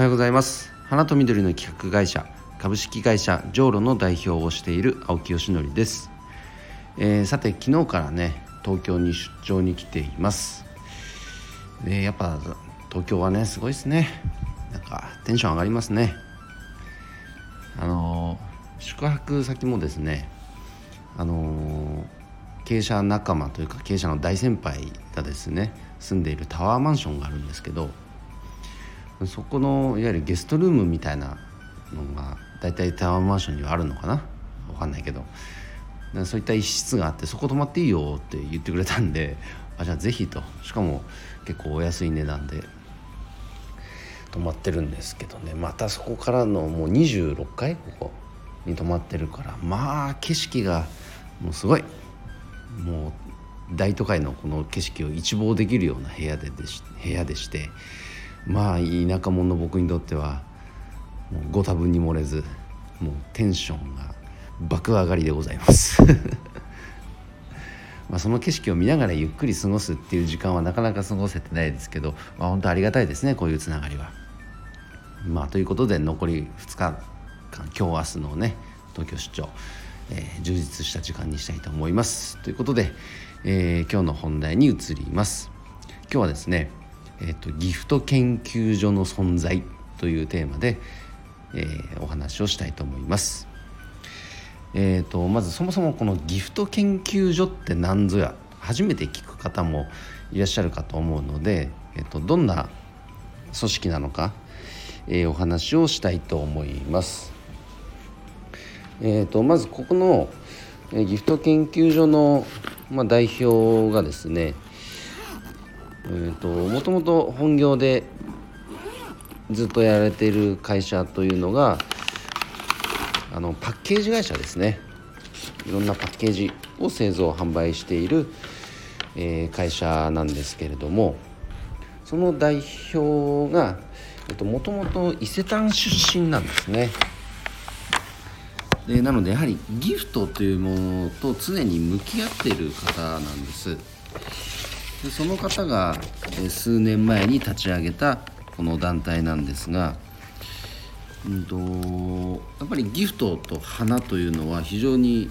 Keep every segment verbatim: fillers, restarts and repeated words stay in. はようございます。花と緑の企画会社株式会社ジョーロの代表をしている青木よしのりです。えー、さて昨日からね東京に出張に来ています。でやっぱ東京はねすごいですね。なんかテンション上がりますね。あのー、宿泊先もですねあのー、経営者仲間というか経営者の大先輩がですね住んでいるタワーマンションがあるんですけど、そこのいわゆるゲストルームみたいなのがだいたいタワーマンションにはあるのかな、わかんないけど、そういった一室があって、そこ泊まっていいよって言ってくれたんで、あじゃあぜひと、しかも結構お安い値段で泊まってるんですけどね。またそこからのもうにじゅうろっかいここに泊まってるから、まあ景色がもうすごい、もう大都会のこの景色を一望できるような部屋ででし部屋でして、まあ田舎者の僕にとってはもうご多分に漏れず、もうテンションが爆上がりでございますまあその景色を見ながらゆっくり過ごすっていう時間はなかなか過ごせてないですけど、まあ、本当ありがたいですね、こういうつながりは。まあということで残りふつかかん、今日明日のね東京出張、えー、充実した時間にしたいと思います。ということで、えー、今日の本題に移ります。今日はですねえーと、ギフト研究所の存在というテーマで、えー、お話をしたいと思います。えーと、まずそもそもこのギフト研究所って何ぞや、初めて聞く方もいらっしゃるかと思うので、えーと、どんな組織なのか、えー、お話をしたいと思います。えーと、まずここのギフト研究所の、まあ、代表がですねもともと本業でずっとやられている会社というのがあのパッケージ会社ですね。いろんなパッケージを製造販売している、えー、会社なんですけれども、その代表がもともと伊勢丹出身なんですね。でなのでやはりギフトというものと常に向き合っている方なんです。でその方が数年前に立ち上げたこの団体なんですが、うんと、やっぱりギフトと花というのは非常に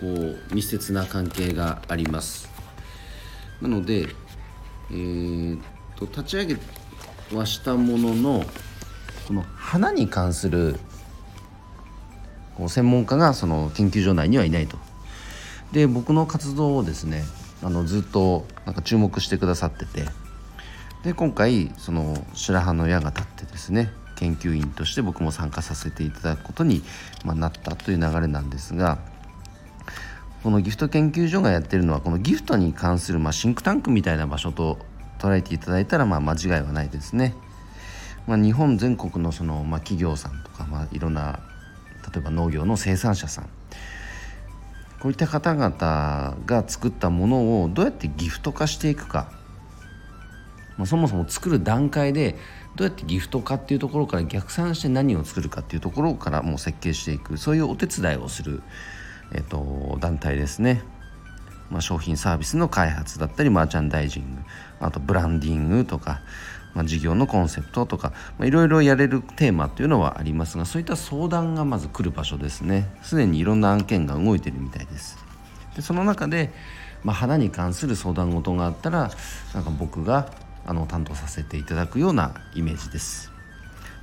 こう密接な関係があります。なので、えー、と立ち上げはしたものの、この花に関するこう専門家がその研究所内にはいないと。で僕の活動をですねあのずっとなんか注目してくださってて、で今回その白羽の矢が立ってですね研究員として僕も参加させていただくことになったという流れなんですが、このギフト研究所がやっているのはこのギフトに関するまあシンクタンクみたいな場所と捉えていただいたらまあ間違いはないですね。まあ、日本全国のそのまあ企業さんとかまあいろんな例えば農業の生産者さん、こういった方々が作ったものをどうやってギフト化していくか、まあ、そもそも作る段階でどうやってギフト化っていうところから逆算して何を作るかっていうところからもう設計していく、そういうお手伝いをする、えっと、団体ですね。まあ、商品サービスの開発だったりマーチャンダイジング、あとブランディングとか、まあ、事業のコンセプトとか、まあ、いろいろやれるテーマっていうのはありますが、そういった相談がまず来る場所ですね。すでにいろんな案件が動いてるみたいです。でその中で、まあ、花に関する相談事があったらなんか僕があの担当させていただくようなイメージです。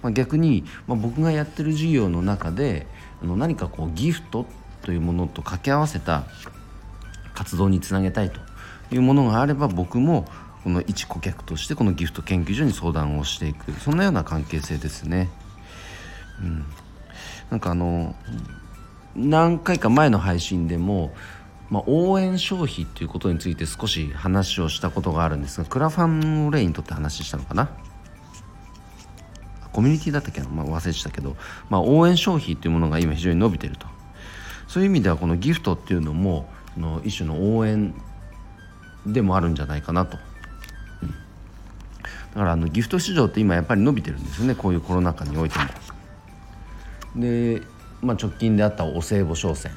まあ、逆に、まあ、僕がやってる事業の中であの何かこうギフトというものと掛け合わせた活動につなげたいというものがあれば、僕もこの一顧客としてこのギフト研究所に相談をしていく、そんなような関係性ですね。うん、なんかあの何回か前の配信でも、まあ、応援消費ということについて少し話をしたことがあるんですが、クラファンを例にとって話したのかな、コミュニティだったっけな、まあ、忘れてたけど、まあ、応援消費というものが今非常に伸びていると。そういう意味ではこのギフトっていうのもの一種の応援でもあるんじゃないかなと。だからあのギフト市場って今やっぱり伸びてるんですよね、こういうコロナ禍においても。で、まあ、直近であったお歳暮商戦、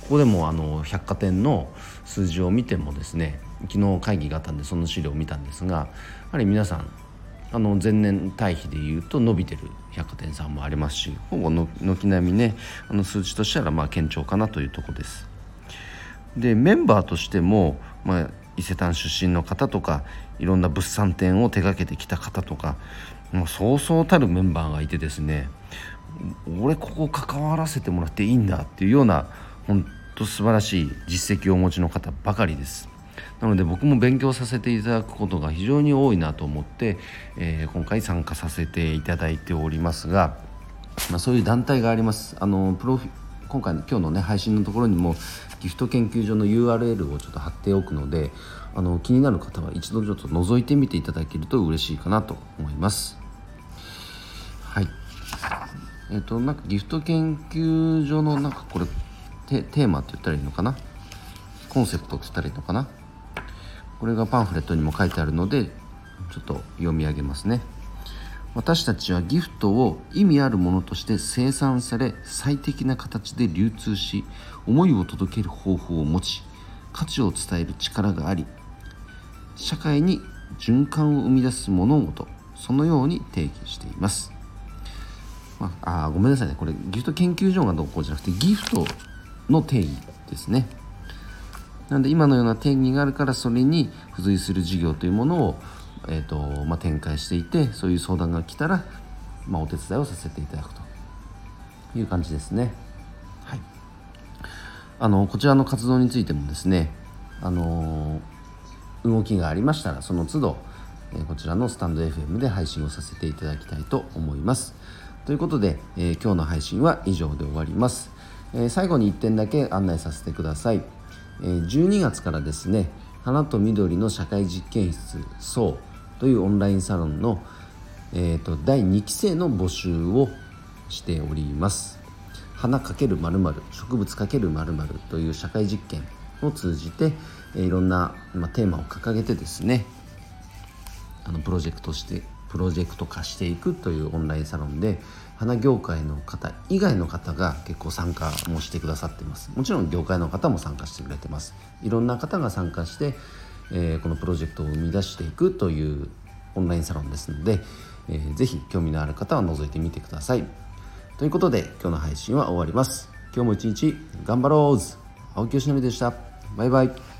ここでもあの百貨店の数字を見てもですね、昨日会議があったんでその資料を見たんですが、やはり皆さんあの前年対比でいうと伸びてる百貨店さんもありますし、ほぼの軒並みね、あの数値としてはまあ堅調かなというところです。でメンバーとしても、まあ、伊勢丹出身の方とかいろんな物産展を手掛けてきた方とか、もうそうそうたるメンバーがいてですね、俺ここ関わらせてもらっていいんだっていうような本当素晴らしい実績をお持ちの方ばかりです。なので僕も勉強させていただくことが非常に多いなと思って、えー、今回参加させていただいておりますが、まあ、そういう団体があります。あのプロフィ今回の今日の、ね、配信のところにもギフト研究所の ユーアールエル をちょっと貼っておくので、あの気になる方は一度ちょっと覗いてみていただけると嬉しいかなと思います。はい、えーと、なんかギフト研究所のなんかこれテーマって言ったらいいのかな、コンセプトって言ったらいいのかな、これがパンフレットにも書いてあるのでちょっと読み上げますね。私たちはギフトを意味あるものとして生産され、最適な形で流通し、思いを届ける方法を持ち、価値を伝える力があり、社会に循環を生み出す物事、そのように定義しています。まあ、あごめんなさいね、これギフト研究所がどうこうじゃなくてギフトの定義ですね。なので今のような定義があるから、それに付随する事業というものを、えーとまあ、展開していて、そういう相談が来たら、まあ、お手伝いをさせていただくという感じですね。はい、あのこちらの活動についてもですね、あのー、動きがありましたらその都度、えー、こちらのスタンド エフエム で配信をさせていただきたいと思います。ということで、えー、今日の配信は以上で終わります。えー、最後にいってんだけ案内させてください。じゅうにがつからですね、花と緑の社会実験室そうというオンラインサロンの、えー、とだいにきせいの募集をしております。花×〇〇、植物×〇〇という社会実験を通じて、いろんな、まあ、テーマを掲げてですね、あのプロジェクトしてプロジェクト化していくというオンラインサロンで、花業界の方以外の方が結構参加もしてくださっています。もちろん業界の方も参加してくれてます。いろんな方が参加して、えー、このプロジェクトを生み出していくというオンラインサロンですので、えー、ぜひ興味のある方は覗いてみてください。ということで今日の配信は終わります。今日も一日頑張ろう。青木よしのりでした。バイバイ。